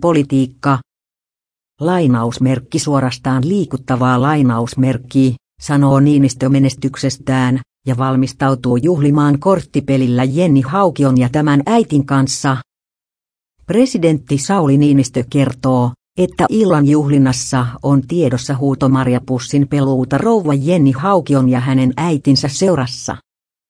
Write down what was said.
Politiikka. Lainausmerkki suorastaan liikuttavaa lainausmerkkiä, sanoo Niinistö menestyksestään, ja valmistautuu juhlimaan korttipelillä Jenni Haukion ja tämän äitin kanssa. Presidentti Sauli Niinistö kertoo, että illan juhlinnassa on tiedossa huutomarjapussin peluuta rouva Jenni Haukion ja hänen äitinsä seurassa.